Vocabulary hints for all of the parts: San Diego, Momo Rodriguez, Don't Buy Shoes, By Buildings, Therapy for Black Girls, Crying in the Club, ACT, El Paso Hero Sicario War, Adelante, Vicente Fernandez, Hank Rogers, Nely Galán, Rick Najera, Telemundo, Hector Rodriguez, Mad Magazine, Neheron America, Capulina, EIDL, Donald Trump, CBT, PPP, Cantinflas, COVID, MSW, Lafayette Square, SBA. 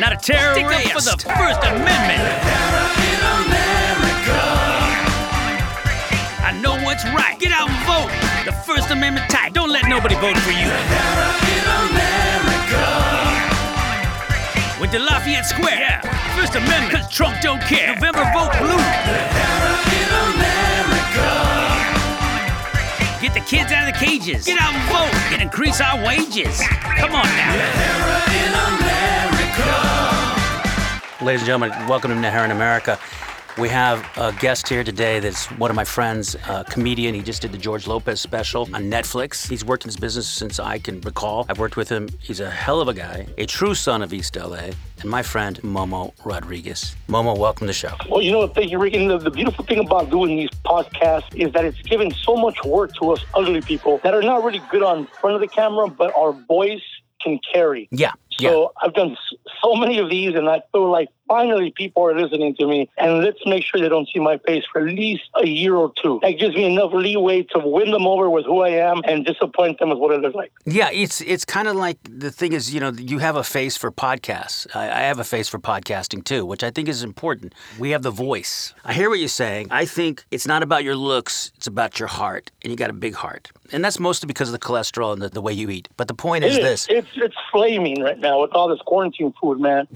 not a terrorist. Stick up for the First Amendment. Neheron America. I know what's right. Get out and vote. The First Amendment tight. Don't let nobody vote for you. Neheron America. Went to Lafayette Square. Yeah. First Amendment. Cause Trump don't care. November vote blue. Neheron America. Get the kids out of the cages. Get out and vote and increase our wages. Come on now. Neheron America. Ladies and gentlemen, welcome to Neheron America. We have a guest here today that's one of my friends, a comedian. He just did the George Lopez special on Netflix. He's worked in this business since I can recall. I've worked with him. He's a hell of a guy, a true son of East L.A., and my friend, Momo Rodriguez. Momo, welcome to the show. Well, you know, thank you, Rick. And the beautiful thing about doing these podcasts is that it's giving so much work to us ugly people that are not really good on front of the camera, but our voice can carry. Yeah. So I've done so many of these, and I feel like finally people are listening to me, and let's make sure they don't see my face for at least a year or two. That gives me enough leeway to win them over with who I am and disappoint them with what I look like. Yeah, it's kind of like the thing is, you know, you have a face for podcasts. I have a face for podcasting too, which I think is important. We have the voice. I hear what you're saying. I think it's not about your looks, it's about your heart, and you got a big heart. And that's mostly because of the cholesterol and the way you eat. But the point is this. It's flaming right now with all this quarantine food, man.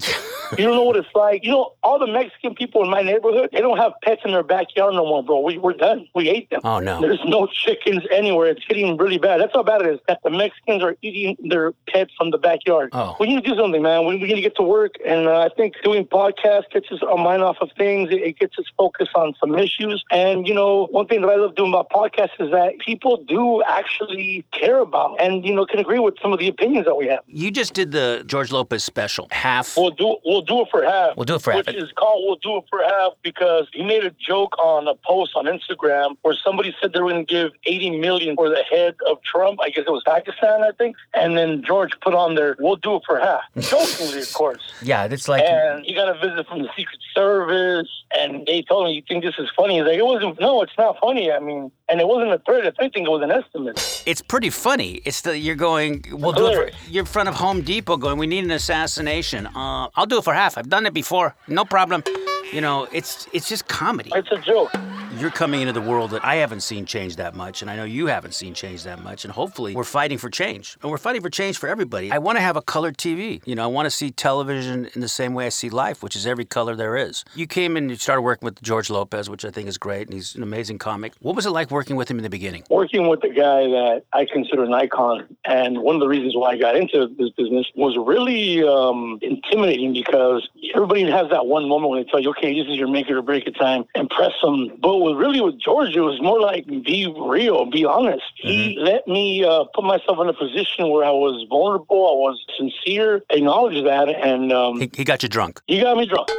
You don't know what it's like. You know, all the Mexican people in my neighborhood, they don't have pets in their backyard no more, bro. We're done. We ate them. Oh, no. There's no chickens anywhere. It's getting really bad. That's how bad it is, that the Mexicans are eating their pets from the backyard. Oh. We need to do something, man. We need to get to work. And I think doing podcasts gets us our mind off of things. It gets us focused on some issues. And, you know, one thing that I love doing about podcasts is that people do actually care about and, you know, can agree with some of the opinions that we have. You just did the George Lopez special, half. We'll do it for half. We'll do it for half. Which is called We'll Do It for Half because he made a joke on a post on Instagram where somebody said they were going to give $80 million for the head of Trump. I guess it was Pakistan, I think. And then George put on there, we'll do it for half. Jokingly, of course. Yeah, it's like... And he got a visit from the Secret Service and they told him, you think this is funny? He's like, it wasn't... No, it's not funny. I mean... And it wasn't a threat. I think it was an estimate. It's pretty funny. It's that you're going, we'll do it for, you're in front of Home Depot going, we need an assassination. I'll do it for half. I've done it before. No problem. You know, it's just comedy. It's a joke. You're coming into the world that I haven't seen change that much, and I know you haven't seen change that much, and hopefully we're fighting for change. And we're fighting for change for everybody. I want to have a colored TV. You know, I want to see television in the same way I see life, which is every color there is. You came in and you started working with George Lopez, which I think is great, and he's an amazing comic. What was it like working with him in the beginning? Working with a guy that I consider an icon, and one of the reasons why I got into this business was really intimidating because everybody has that one moment when they tell you, okay, this is your make it or break it time, impress them. But really with George, it was more like be real, be honest. Mm-hmm. He let me put myself in a position where I was vulnerable, I was sincere, acknowledge that, and... he got you drunk. He got me drunk.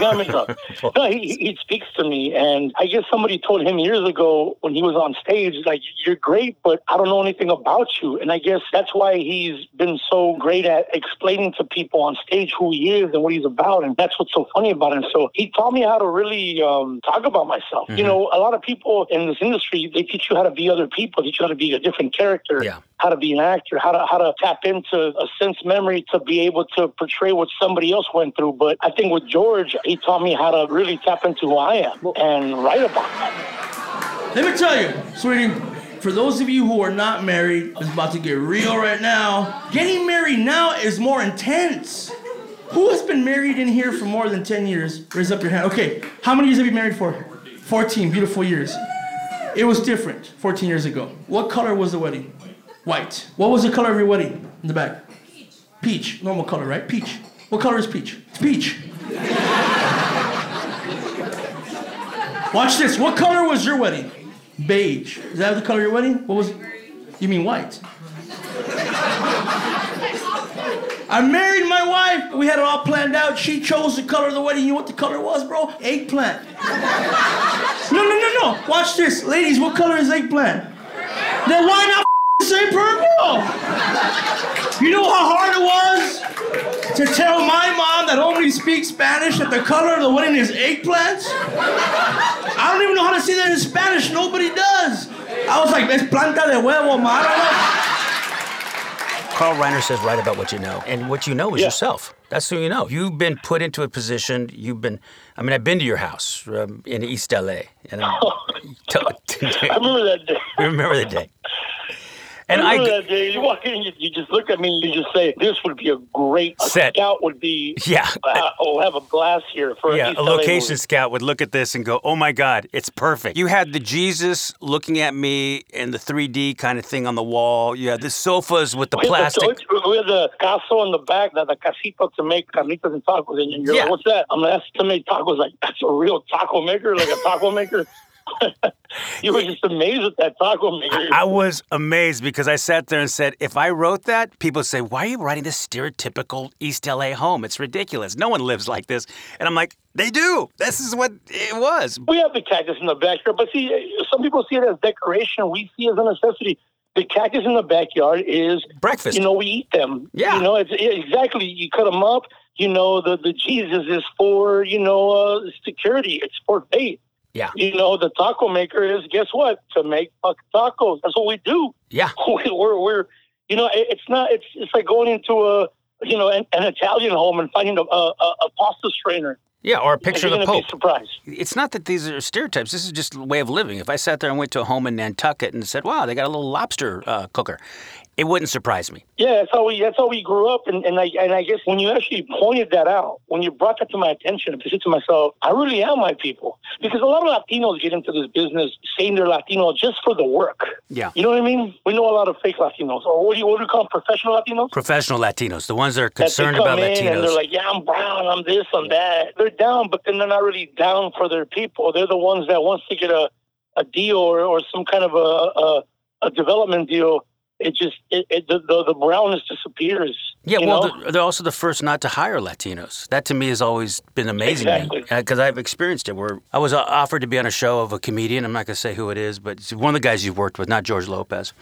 No, he speaks to me, and I guess somebody told him years ago when he was on stage, like, you're great, but I don't know anything about you. And I guess that's why he's been so great at explaining to people on stage who he is and what he's about, and that's what's so funny about him. So he taught me how to really talk about myself. Mm-hmm. You know, a lot of people in this industry, they teach you how to be other people, they teach you how to be a different character, how to be an actor, how to tap into a sense memory to be able to portray what somebody else went through. But I think with George, he taught me how to really tap into who I am and write about that. Let me tell you, sweetie, for those of you who are not married, it's about to get real right now. Getting married now is more intense. Who has been married in here for more than 10 years? Raise up your hand. Okay, how many years have you married for? 14 beautiful years. It was different 14 years ago. What color was the wedding? White. What was the color of your wedding in the back? Peach. Peach. Normal color, right? Peach. What color is peach? It's peach. Watch this. What color was your wedding? Beige. Is that the color of your wedding? What was it? You mean white. I married my wife. We had it all planned out. She chose the color of the wedding. You know what the color was, bro? Eggplant. No. Watch this. Ladies, what color is eggplant? Then why not say purple? You know how hard it was to tell my mom that only speaks Spanish that the color of the wedding is eggplants? I don't even know how to say that in Spanish. Nobody does. I was like, es planta de huevo, ma. Carl Reiner says, write about what you know. And what you know is yourself. That's who you know. You've been put into a position, you've been, I mean, I've been to your house in East L.A. And I remember that day. I remember the day. And I remember that day, you walk in, you just look at me and you just say, this would be a great set. Scout would be, we'll have a glass here for an East LA location movie. Scout would look at this and go, oh my God, it's perfect. You had the Jesus looking at me and the 3D kind of thing on the wall. You had the sofas with the plastic. We had the caso in the back, the casita to make carnitas and tacos. And you're like, what's that? I'm like, that's to make tacos. Like, that's a real taco maker, like a taco maker. You were just amazed at that taco maker. I was amazed because I sat there and said, if I wrote that, people would say, why are you writing this stereotypical East LA home? It's ridiculous. No one lives like this. And I'm like, they do. This is what it was. We have the cactus in the backyard, but see, some people see it as decoration. We see it as a necessity. The cactus in the backyard is breakfast. You know, we eat them. Yeah. You know, exactly. You cut them up. You know, the Jesus is for, you know, security. It's for faith. Yeah. You know, the taco maker is, guess what? To make tacos. That's what we do. Yeah. We're you know, it's like going into a, you know, an Italian home and finding a pasta strainer. Yeah, or a picture of the Pope. Be surprised. It's not that these are stereotypes. This is just a way of living. If I sat there and went to a home in Nantucket and said, wow, they got a little lobster cooker, it wouldn't surprise me. Yeah, that's how we grew up. And I guess when you actually pointed that out, when you brought that to my attention, I said to myself, I really am my people. Because a lot of Latinos get into this business saying they're Latino just for the work. Yeah. You know what I mean? We know a lot of fake Latinos. Or what do you call them? Professional Latinos? Professional Latinos. The ones that are concerned about Latinos. And they're like, yeah, I'm brown, I'm this, I'm that. They're down, but then they're not really down for their people. They're the ones that wants to get a deal or some kind of a development deal. It just the brownness disappears. Yeah, well, they're also the first not to hire Latinos. That to me has always been amazing. Exactly, because I've experienced it. Where I was offered to be on a show of a comedian. I'm not going to say who it is, but it's one of the guys you've worked with, not George Lopez.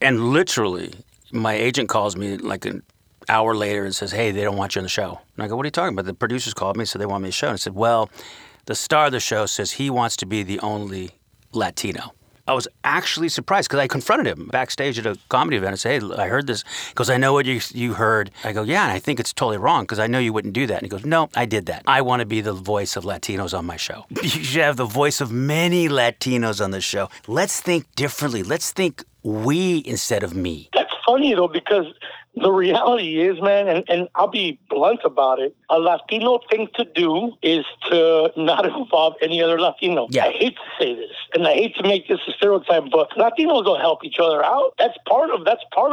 And literally, my agent calls me like an hour later and says, hey, they don't want you on the show. And I go, what are you talking about? The producers called me, so they want me on the show. And I said, well, the star of the show says he wants to be the only Latino. I was actually surprised because I confronted him backstage at a comedy event. I said, hey, I heard this. He goes, I know what you heard. I go, yeah, and I think it's totally wrong because I know you wouldn't do that. And he goes, no, I did that. I want to be the voice of Latinos on my show. You should have the voice of many Latinos on the show. Let's think differently. Let's think we instead of me. That's funny, though, because the reality is, man, and I'll be blunt about it, a Latino thing to do is to not involve any other Latino. Yeah. I hate to say this, and I hate to make this a stereotype, but Latinos will help each other out. That's part of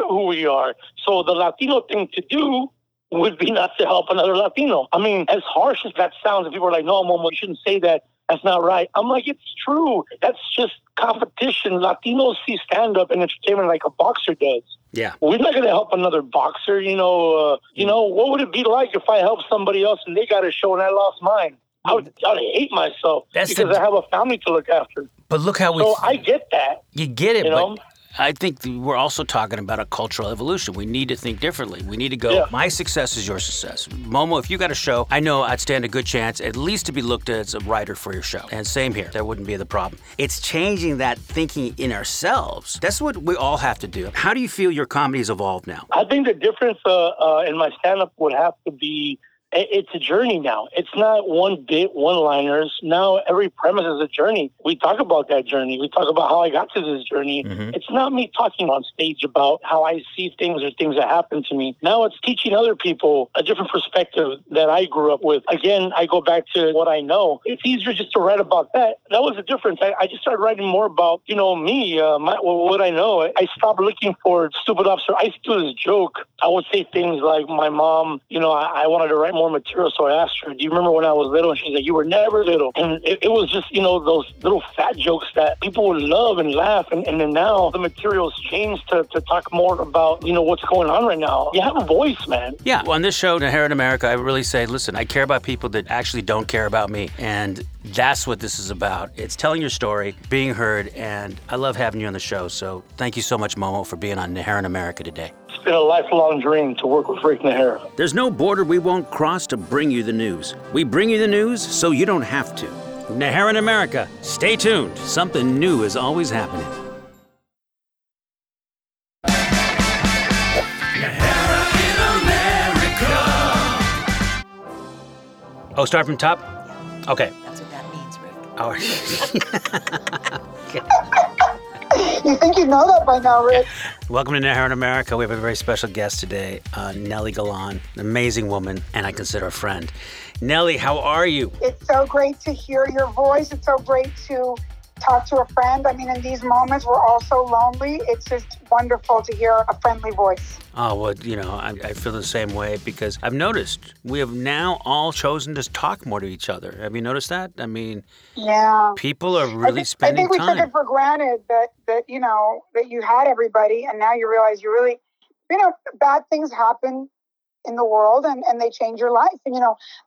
who we are. So the Latino thing to do would be not to help another Latino. I mean, as harsh as that sounds, and people are like, no, Momo, you shouldn't say that. That's not right. I'm like, it's true. That's just competition. Latinos see stand-up and entertainment like a boxer does. Yeah. We're not going to help another boxer, you know. You know, what would it be like if I helped somebody else and they got a show and I lost mine? I would hate myself because I have a family to look after. But look how we... So I get that. You get it, you know? But I think we're also talking about a cultural evolution. We need to think differently. We need to go, my success is your success. Momo, if you got a show, I know I'd stand a good chance at least to be looked at as a writer for your show. And same here. That wouldn't be the problem. It's changing that thinking in ourselves. That's what we all have to do. How do you feel your comedy's evolved now? I think the difference in my stand-up would have to be, it's a journey now. It's not one bit, one-liners. Now every premise is a journey. We talk about that journey. We talk about how I got to this journey. Mm-hmm. It's not me talking on stage about how I see things or things that happen to me. Now it's teaching other people a different perspective that I grew up with. Again, I go back to what I know. It's easier just to write about that. That was the difference. I just started writing more about, you know, me, what I know. I stopped looking for stupid officer. I used to do this joke. I would say things like, my mom, you know, I wanted to write more material, so I asked her, do you remember when I was little? And she's like, you were never little. And it was just, you know, those little fat jokes that people would love and laugh, and then now the material's changed to talk more about, you know, what's going on right now. You have a voice, man. Yeah, well, on this show, Neheron America, I really say, listen, I care about people that actually don't care about me, and that's what this is about. It's telling your story, being heard, and I love having you on the show, so thank you so much, Momo, for being on Neheron America today. It's been a lifelong dream to work with Rick Najera. There's no border we won't cross to bring you the news. We bring you the news so you don't have to. Neheron America, stay tuned. Something new is always happening. Oh, start from top? Yeah. Okay. That's what that means, Rick. Okay. You think you know that by now, Rick. Welcome to Neheron America. We have a very special guest today, Nely Galán, an amazing woman, and I consider a friend. Nely, how are you? It's so great to hear your voice. It's so great to talk to a friend. I mean, in these moments, we're all so lonely. It's just wonderful to hear a friendly voice. Oh, well, you know, I feel the same way because I've noticed we have now all chosen to talk more to each other. Have you noticed that? I mean, yeah, people are really spending time. I think we took it for granted that you had everybody, and now you realize you really, bad things happen in the world and they change your life. And,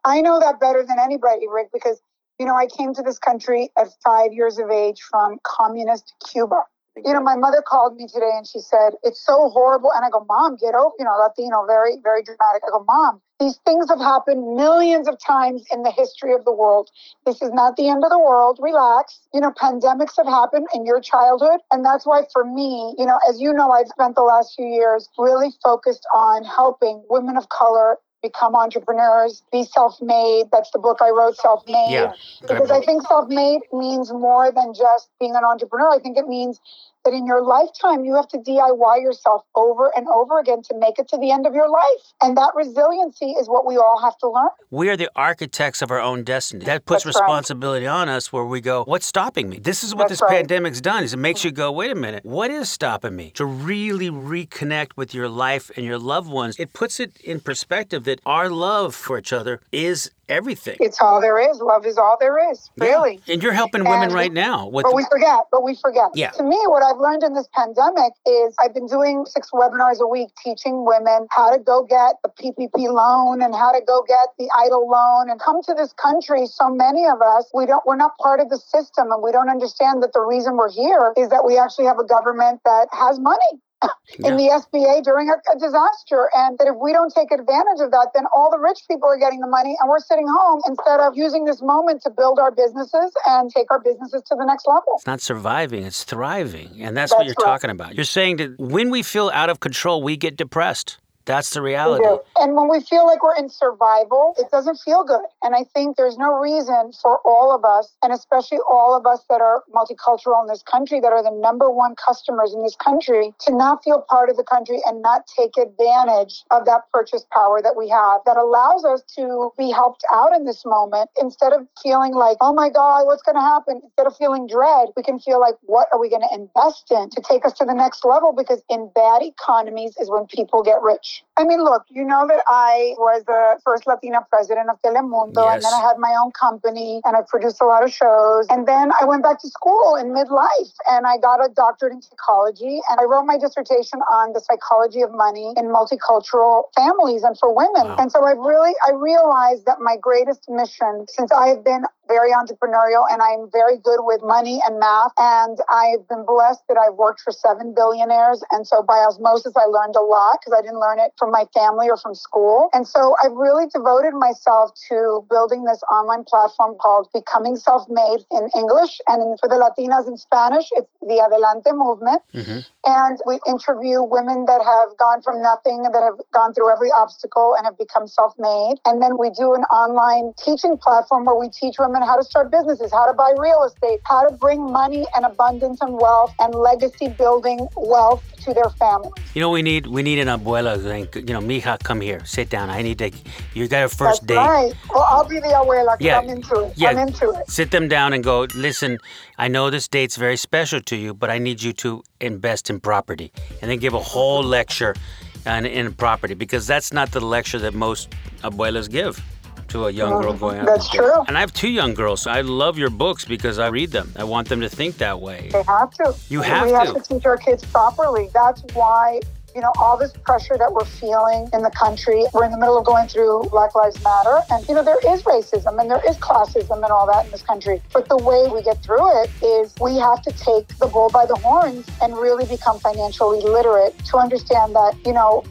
I know that better than anybody, Rick, because I came to this country at 5 years of age from communist Cuba. My mother called me today and she said, it's so horrible. And I go, Mom, get over, Latino, very, very dramatic. I go, Mom, these things have happened millions of times in the history of the world. This is not the end of the world. Relax. Pandemics have happened in your childhood. And that's why for me, as you know, I've spent the last few years really focused on helping women of color become entrepreneurs, be self-made. That's the book I wrote, Self-Made. Yeah, because I think self-made means more than just being an entrepreneur. I think it means that in your lifetime, you have to DIY yourself over and over again to make it to the end of your life. And that resiliency is what we all have to learn. We are the architects of our own destiny. That puts responsibility on us where we go, what's stopping me? This is what this pandemic's done, is it makes you go, wait a minute, what is stopping me? To really reconnect with your life and your loved ones, it puts it in perspective that our love for each other is everything. It's all there is. Love is all there is. Really. Yeah. And you're helping women right now. But we forget. Yeah. To me, what I've learned in this pandemic is I've been doing 6 webinars a week teaching women how to go get the PPP loan and how to go get the EIDL loan and come to this country. So many of us, we're not part of the system and we don't understand that the reason we're here is that we actually have a government that has money. In the SBA during a disaster, and that if we don't take advantage of that, then all the rich people are getting the money and we're sitting home instead of using this moment to build our businesses and take our businesses to the next level. It's not surviving, it's thriving. And that's what you're talking about. You're saying that when we feel out of control, we get depressed. That's the reality. And when we feel like we're in survival, it doesn't feel good. And I think there's no reason for all of us, and especially all of us that are multicultural in this country, that are the number one customers in this country, to not feel part of the country and not take advantage of that purchase power that we have that allows us to be helped out in this moment. Instead of feeling like, oh my God, what's going to happen? Instead of feeling dread, we can feel like, what are we going to invest in to take us to the next level? Because in bad economies is when people get rich. I mean, look, you know that I was the first Latina president of Telemundo, and then I had my own company, and I produced a lot of shows. And then I went back to school in midlife, and I got a doctorate in psychology, and I wrote my dissertation on the psychology of money in multicultural families and for women. Wow. And so I realized that my greatest mission, since I have been very entrepreneurial, and I'm very good with money and math. And I've been blessed that I've worked for 7 billionaires. And so by osmosis, I learned a lot because I didn't learn it from my family or from school. And so I've really devoted myself to building this online platform called Becoming Self-Made in English. And for the Latinas in Spanish, it's the Adelante movement. Mm-hmm. And we interview women that have gone from nothing, that have gone through every obstacle and have become self-made. And then we do an online teaching platform where we teach women how to start businesses, how to buy real estate, how to bring money and abundance and wealth and legacy building wealth to their families. We need an abuela saying, mija, come here, sit down. You got a first date. That's right. Well, I'll be the abuela because I'm into it. Yeah. I'm into it. Sit them down and go, listen, I know this date's very special to you, but I need you to invest in property. And then give a whole lecture in property because that's not the lecture that most abuelas give to a young girl going out. That's true. And I have 2 young girls, so I love your books because I read them. I want them to think that way. They have to. We have to teach our kids properly. That's why, all this pressure that we're feeling in the country, we're in the middle of going through Black Lives Matter. And, there is racism and there is classism and all that in this country. But the way we get through it is we have to take the bull by the horns and really become financially literate to understand that,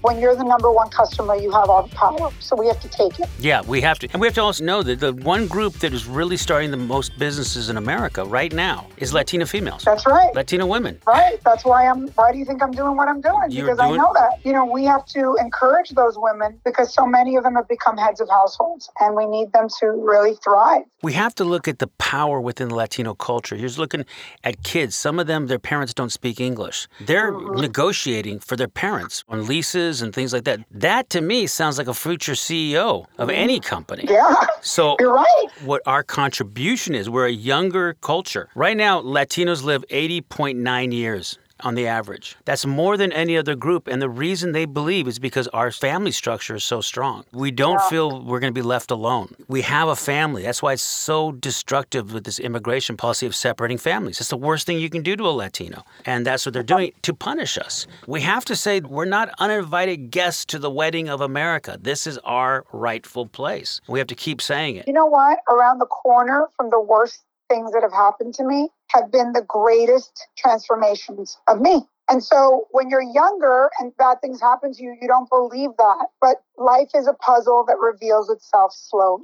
when you're the number one customer, you have all the power. So we have to take it. Yeah, we have to. And we have to also know that the one group that is really starting the most businesses in America right now is Latina females. That's right. Latina women. Right. That's why why do you think I'm doing what I'm doing? Because I know that. You know, we have to encourage those women because so many of them have become heads of households, and we need them to really thrive. We have to look at the power within Latino culture. Here's looking at kids. Some of them, their parents don't speak English. They're negotiating for their parents on leases and things like that. That, to me, sounds like a future CEO of any company. Yeah, so you're right. What our contribution is, we're a younger culture. Right now, Latinos live 80.9 years on the average. That's more than any other group. And the reason they believe is because our family structure is so strong. We don't feel we're going to be left alone. We have a family. That's why it's so destructive with this immigration policy of separating families. It's the worst thing you can do to a Latino. And that's what they're doing to punish us. We have to say we're not uninvited guests to the wedding of America. This is our rightful place. We have to keep saying it. You know what? Around the corner from the worst things that have happened to me have been the greatest transformations of me. And so when you're younger and bad things happen to you, you don't believe that. But life is a puzzle that reveals itself slowly.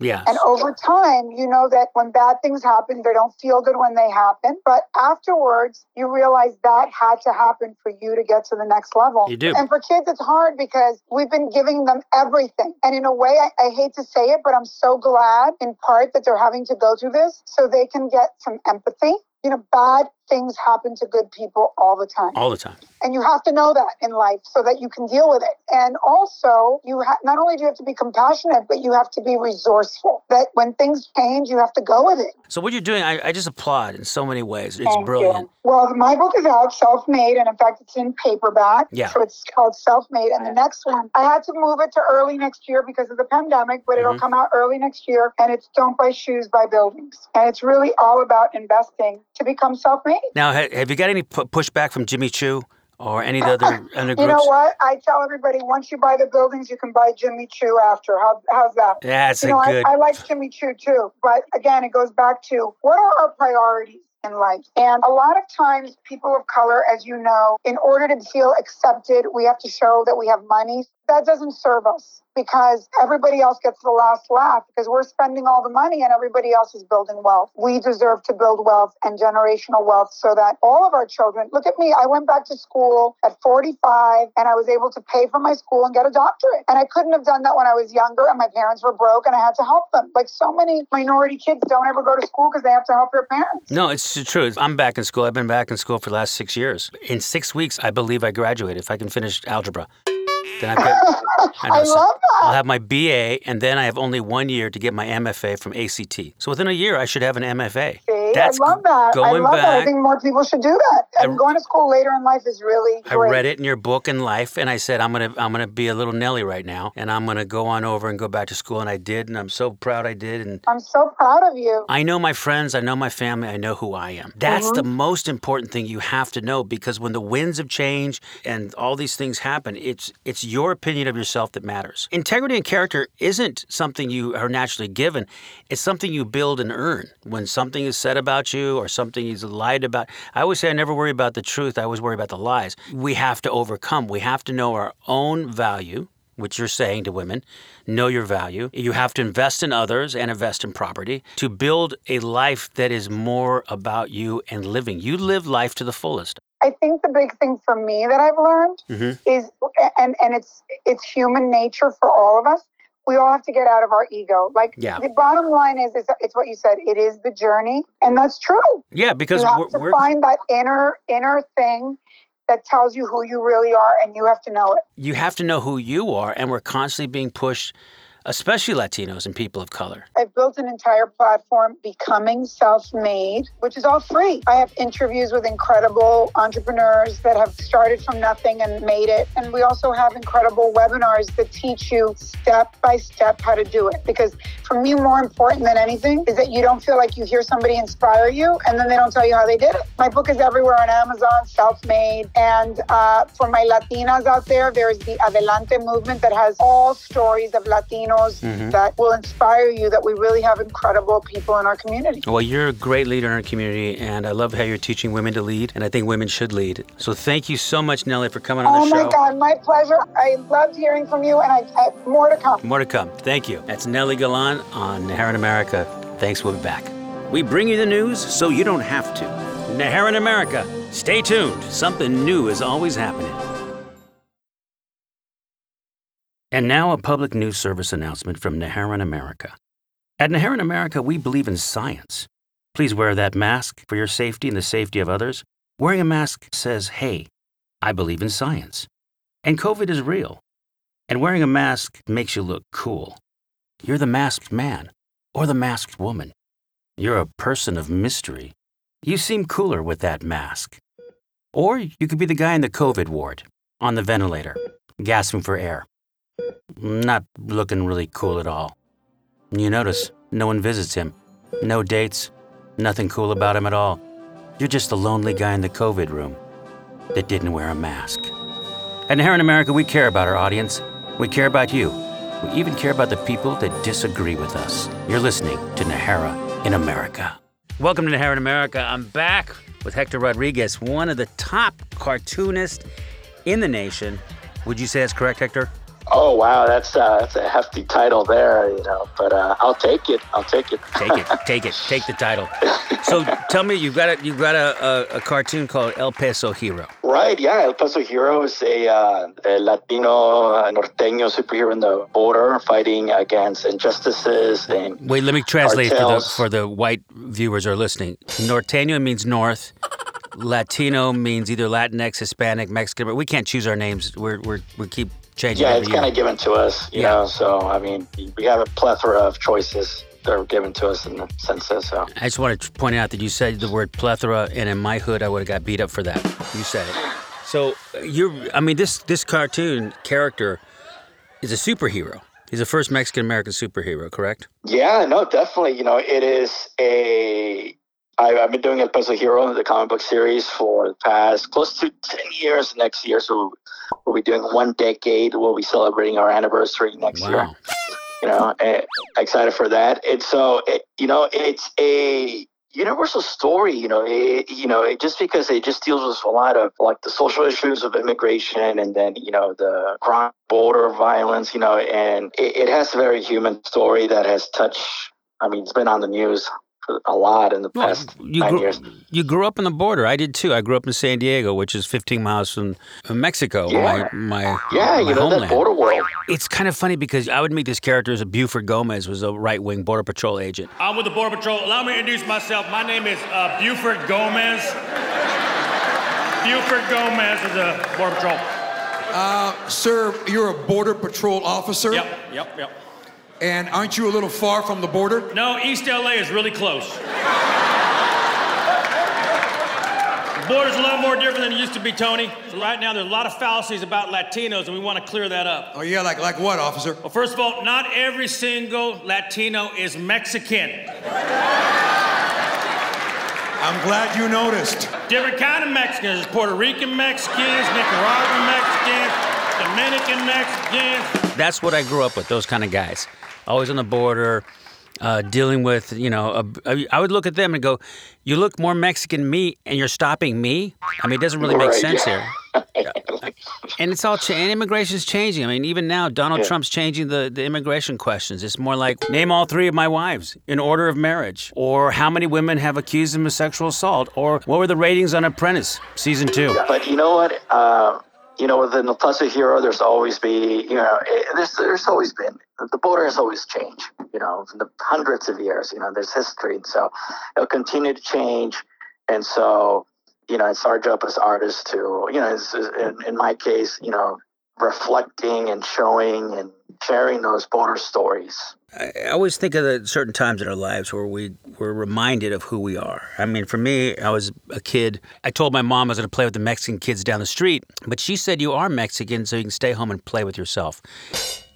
Yes. And over time, you know that when bad things happen, they don't feel good when they happen. But afterwards, you realize that had to happen for you to get to the next level. You do. And for kids, it's hard because we've been giving them everything. And in a way, I hate to say it, but I'm so glad in part that they're having to go through this so they can get some empathy. You know, bad things happen to good people all the time. All the time. And you have to know that in life so that you can deal with it. And also, you not only do you have to be compassionate, but you have to be resourceful. That when things change, you have to go with it. So what you're doing, I just applaud in so many ways. It's brilliant. Well, my book is out, Self-Made, and in fact, it's in paperback. Yeah. So it's called Self-Made. And the next one, I had to move it to early next year because of the pandemic, but it'll come out early next year. And it's Don't Buy Shoes, By Buildings. And it's really all about investing to become self-made. Now, have you got any pushback from Jimmy Choo or any of the other groups? You know what? I tell everybody, once you buy the buildings, you can buy Jimmy Choo after. How's that? Yeah, it's good. I like Jimmy Choo too. But again, it goes back to what are our priorities in life? And a lot of times people of color, as you know, in order to feel accepted, we have to show that we have money. That doesn't serve us because everybody else gets the last laugh because we're spending all the money and everybody else is building wealth. We deserve to build wealth and generational wealth so that all of our children, look at me, I went back to school at 45 and I was able to pay for my school and get a doctorate. And I couldn't have done that when I was younger and my parents were broke and I had to help them. Like so many minority kids don't ever go to school because they have to help their parents. No, it's the truth. I'm back in school. I've been back in school for the last 6 years. In 6 weeks, I believe I graduated if I can finish algebra. Then love that. I'll have my BA, and then I have only 1 year to get my MFA from ACT. So within a year, I should have an MFA. See, I love that. I think more people should do that. And going to school later in life is really great. I read it in your book in life, and I said, I'm gonna be a little Nelly right now, and I'm gonna go on over and go back to school, and I did, and I'm so proud I did. And I'm so proud of you. I know my friends, I know my family, I know who I am. That's the most important thing you have to know, because when the winds of change and all these things happen, it's your opinion of yourself that matters. Integrity and character isn't something you are naturally given. It's something you build and earn. When something is said about you or something is lied about, I always say I never worry about the truth. I always worry about the lies. We have to overcome. We have to know our own value, which you're saying to women. Know your value. You have to invest in others and invest in property to build a life that is more about you and living. You live life to the fullest. I think the big thing for me that I've learned is, and it's human nature for all of us, we all have to get out of our ego. Like, the bottom line is, it's what you said, it is the journey, and that's true. Yeah, because you have to find that inner thing that tells you who you really are, and you have to know it. You have to know who you are, and we're constantly being pushed, especially Latinos and people of color. I've built an entire platform, Becoming Self-Made, which is all free. I have interviews with incredible entrepreneurs that have started from nothing and made it. And we also have incredible webinars that teach you step by step how to do it. Because for me, more important than anything is that you don't feel like you hear somebody inspire you and then they don't tell you how they did it. My book is everywhere on Amazon, Self-Made. And for my Latinas out there is the Adelante movement that has all stories of Latinos that will inspire you, that we really have incredible people in our community. Well, you're a great leader in our community, and I love how you're teaching women to lead, and I think women should lead. So thank you so much, Nelly, for coming on the show. Oh, my God, my pleasure. I loved hearing from you, and I more to come. More to come. Thank you. That's Nely Galán on Neheron America. Thanks. We'll be back. We bring you the news so you don't have to. Neheron America. Stay tuned. Something new is always happening. And now a public news service announcement from Neheron America. At Neheron America, we believe in science. Please wear that mask for your safety and the safety of others. Wearing a mask says, hey, I believe in science. And COVID is real. And wearing a mask makes you look cool. You're the masked man or the masked woman. You're a person of mystery. You seem cooler with that mask. Or you could be the guy in the COVID ward, on the ventilator, gasping for air. Not looking really cool at all. You notice no one visits him. No dates. Nothing cool about him at all. You're just the lonely guy in the COVID room that didn't wear a mask. At Neheron America, we care about our audience. We care about you. We even care about the people that disagree with us. You're listening to Neheron in America. Welcome to Neheron America. I'm back with Hector Rodriguez, one of the top cartoonists in the nation. Would you say that's correct, Hector? Oh, wow, that's a hefty title there, you know, but I'll take it. Take the title. So tell me, you've got a cartoon called El Paso Hero. Right, yeah, El Paso Hero is a Latino Norteño superhero in the border fighting against injustices and Wait, let me translate for the white viewers who are listening. Norteño means north. Latino means either Latinx, Hispanic, Mexican, but we can't choose our names. We keep changing. Yeah, it's kind of given to us, you know. So I mean, we have a plethora of choices that are given to us in the census. So I just want to point out that you said the word plethora, and in my hood, I would have got beat up for that. You said it. So this cartoon character is a superhero. He's the first Mexican-American superhero, correct? Yeah, no, definitely. You know, it is a. I've been doing El Paso Hero, the comic book series, for the past close to 10 years. Next year, so we'll be doing 1 decade. We'll be celebrating our anniversary next year. You know, excited for that. And so, it's a universal story. Just because it just deals with a lot of like the social issues of immigration, and then the crime, border violence. And it has a very human story that has touched. I mean, it's been on the news a lot in the past 9 years. You grew up on the border. I did too. I grew up in San Diego, which is 15 miles from Mexico. Yeah. My homeland. That border world. It's kind of funny because I would meet this character as Buford Gomez, was a right-wing Border Patrol agent. I'm with the Border Patrol. Allow me to introduce myself. My name is Buford Gomez. Buford Gomez is a Border Patrol. Sir, you're a Border Patrol officer? Yep. And aren't you a little far from the border? No, East L.A. is really close. The border's a lot more different than it used to be, Tony. So right now, there's a lot of fallacies about Latinos, and we want to clear that up. Oh, yeah? Like what, officer? Well, first of all, not every single Latino is Mexican. I'm glad you noticed. Different kind of Mexicans. There's Puerto Rican Mexicans, Nicaraguan Mexicans, Dominican Mexicans. That's what I grew up with, those kind of guys. Always on the border, dealing with, I would look at them and go, you look more Mexican than me and you're stopping me? I mean, it doesn't really make sense here. And it's all and immigration's changing. I mean, even now, Donald Trump's changing the immigration questions. It's more like, name all 3 of my wives in order of marriage, or how many women have accused him of sexual assault, or what were the ratings on Apprentice season 2? But you know what? Within the Plus a Hero, there's always be, there's always been, the border has always changed, from the hundreds of years, there's history. And so it'll continue to change. And so, it's our job as artists to, in my case, reflecting and showing and sharing those border stories. I always think of the certain times in our lives where we were reminded of who we are. I mean, for me, I was a kid. I told my mom I was going to play with the Mexican kids down the street, but she said, you are Mexican, so you can stay home and play with yourself.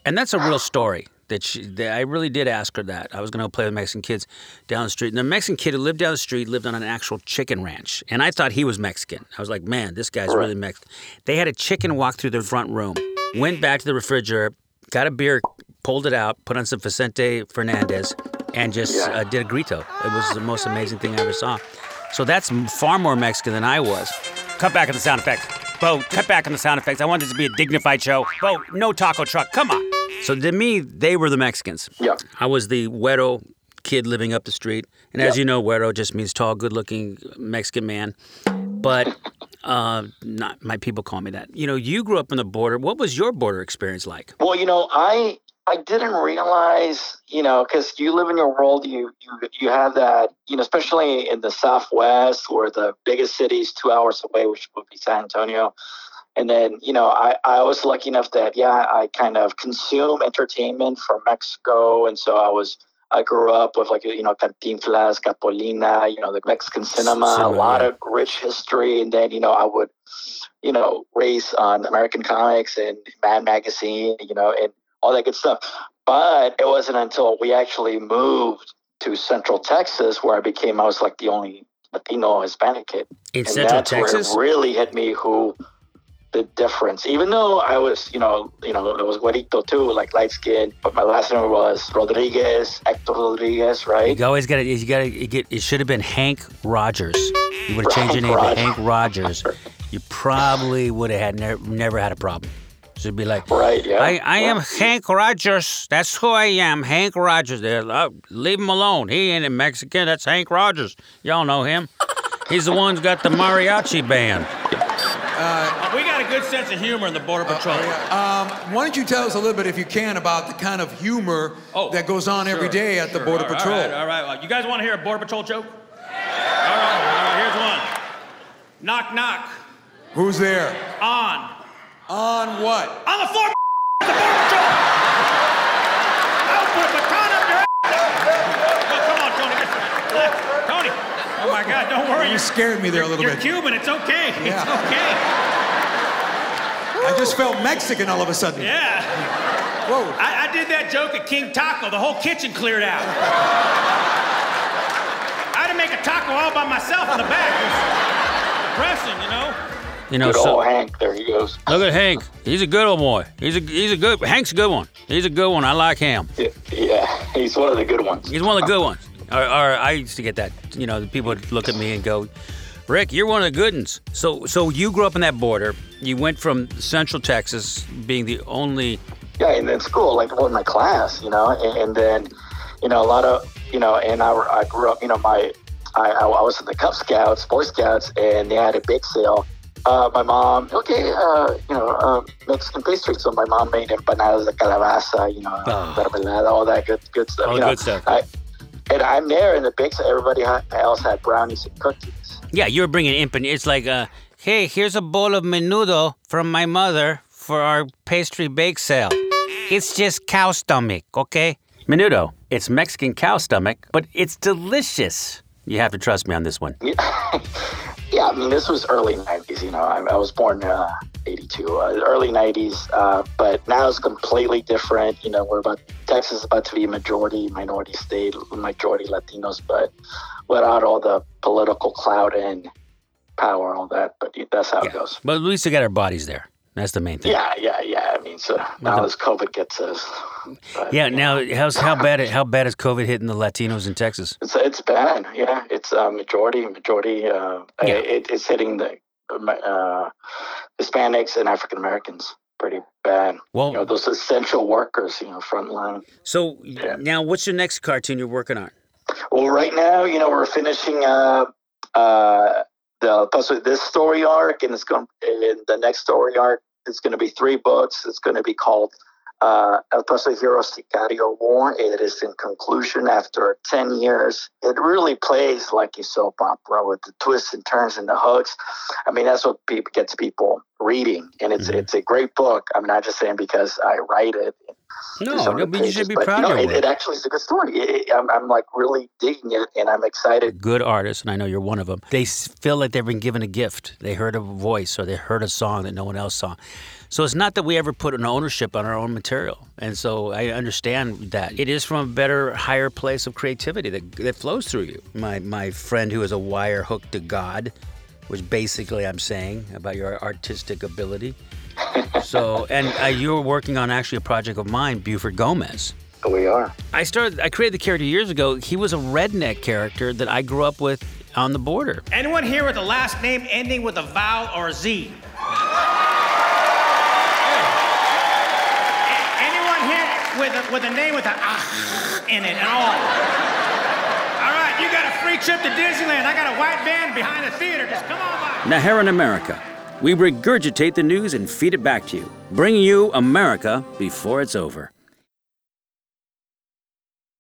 And that's a real story that I really did ask her that. I was going to play with Mexican kids down the street. And the Mexican kid who lived down the street lived on an actual chicken ranch. And I thought he was Mexican. I was like, man, this guy's really Mexican. They had a chicken walk through their front room, went back to the refrigerator, got a beer, pulled it out, put on some Vicente Fernandez, and just did a grito. It was the most amazing thing I ever saw. So that's far more Mexican than I was. Cut back on the sound effects. Bo, cut back on the sound effects. I want this to be a dignified show. Bo, no taco truck. Come on. So to me, they were the Mexicans. Yeah. I was the güero kid living up the street. And as you know, güero just means tall, good-looking Mexican man. But Not my people call me that. You know, you grew up on the border. What was your border experience like? Well, you know, I didn't realize, you know, because you live in your world, you have that, you know, especially in the Southwest or the biggest cities 2 hours away, which would be San Antonio. And then, you know, I was lucky enough that, yeah, I kind of consume entertainment from Mexico. And so I grew up with, like, you know, Cantinflas, Capulina, you know, the Mexican cinema, a lot of rich history. And then, you know, I would, you know, race on American comics and Mad Magazine, you know, and all that good stuff. But it wasn't until we actually moved to Central Texas where I was like the only Latino Hispanic kid. In Central Texas? Where it really hit me who the difference, even though I was, you know, it was Guerito too, like light skin, but my last name was Rodriguez, Hector Rodriguez, right? You always gotta, it should have been Hank Rogers. You would have changed your name to Hank Rogers. You probably would have had never had a problem. So it'd be like, right, yeah. I am Hank Rogers. That's who I am, Hank Rogers. Leave him alone. He ain't a Mexican. That's Hank Rogers. Y'all know him. He's the one who's got the mariachi band. We got a good sense of humor in the Border Patrol. Why don't you tell us a little bit, if you can, about the kind of humor that goes on every day at the Border Patrol. All right. Well, you guys want to hear a Border Patrol joke? Yeah. All right, here's one. Knock, knock. Who's there? On what? On the floor, at the Border Patrol. I'll put a baton up your ass. Oh, come on, Tony. Tony. Oh, my God, don't worry. You scared me there a little bit. You're Cuban. It's okay. Yeah. It's okay. I just felt Mexican all of a sudden. Yeah. Whoa. I did that joke at King Taco. The whole kitchen cleared out. I had to make a taco all by myself in the back. It was depressing, you know? Good old Hank, there he goes. Look at Hank. He's a good old boy. Hank's a good one. He's a good one. I like him. Yeah, he's one of the good ones. He's one of the good ones. Or I used to get that. You know, people would look at me and go, Rick, you're one of the good ones. So you grew up in that border. You went from Central Texas being the only... Yeah, and then school, like, well, in my class, you know, and then, you know, a lot of, you know, and I grew up, you know, I was in the Cub Scouts, Boy Scouts, and they had a bake sale. My mom, Mexican pastry. So my mom made empanadas de calabaza, you know, mermelada, all that good stuff. All good stuff. And I'm there in the bake sale. Everybody else had brownies and cookies. Yeah, you were bringing empanadas. It's like, hey, here's a bowl of menudo from my mother for our pastry bake sale. It's just cow stomach, okay? Menudo. It's Mexican cow stomach, but it's delicious. You have to trust me on this one. Yeah, I mean, this was early 90s, you know. I was born in 82, early 90s, but now it's completely different. You know, Texas is about to be a minority state, majority Latinos, but without all the political clout and power and all that, but that's how it goes. But at least we got our bodies there. That's the main thing. Yeah. I mean, so now as COVID gets us. But, yeah. Now, how bad is COVID hitting the Latinos in Texas? It's bad. Yeah. It's majority. It's hitting the Hispanics and African Americans pretty bad. Well, you know, those essential workers, you know, frontline. So now, what's your next cartoon you're working on? Well, right now, you know, we're finishing up. This story arc, and the next story arc is going to be 3 books. It's going to be called El Paso Hero Sicario War. It is in conclusion after 10 years. It really plays like a soap opera with the twists and turns and the hooks. I mean, that's what gets people reading, and it's a great book. I'm not just saying because I write it. No, but you should be proud of it. It actually is a good story. I'm like really digging it, and I'm excited. Good artists, and I know you're one of them, they feel like they've been given a gift. They heard a voice or they heard a song that no one else saw. So it's not that we ever put an ownership on our own material. And so I understand that. It is from a better, higher place of creativity that flows through you. My friend who is a wire hook to God, which basically I'm saying about your artistic ability. So, and you were working on actually a project of mine, Buford Gomez. We are. I created the character years ago. He was a redneck character that I grew up with on the border. Anyone here with a last name ending with a vowel or a Z? Anyone here with a name with an ah in it at all? All right, you got a free trip to Disneyland. I got a white van behind the theater. Just come on by. Neheron America. We regurgitate the news and feed it back to you. Bring you America before it's over.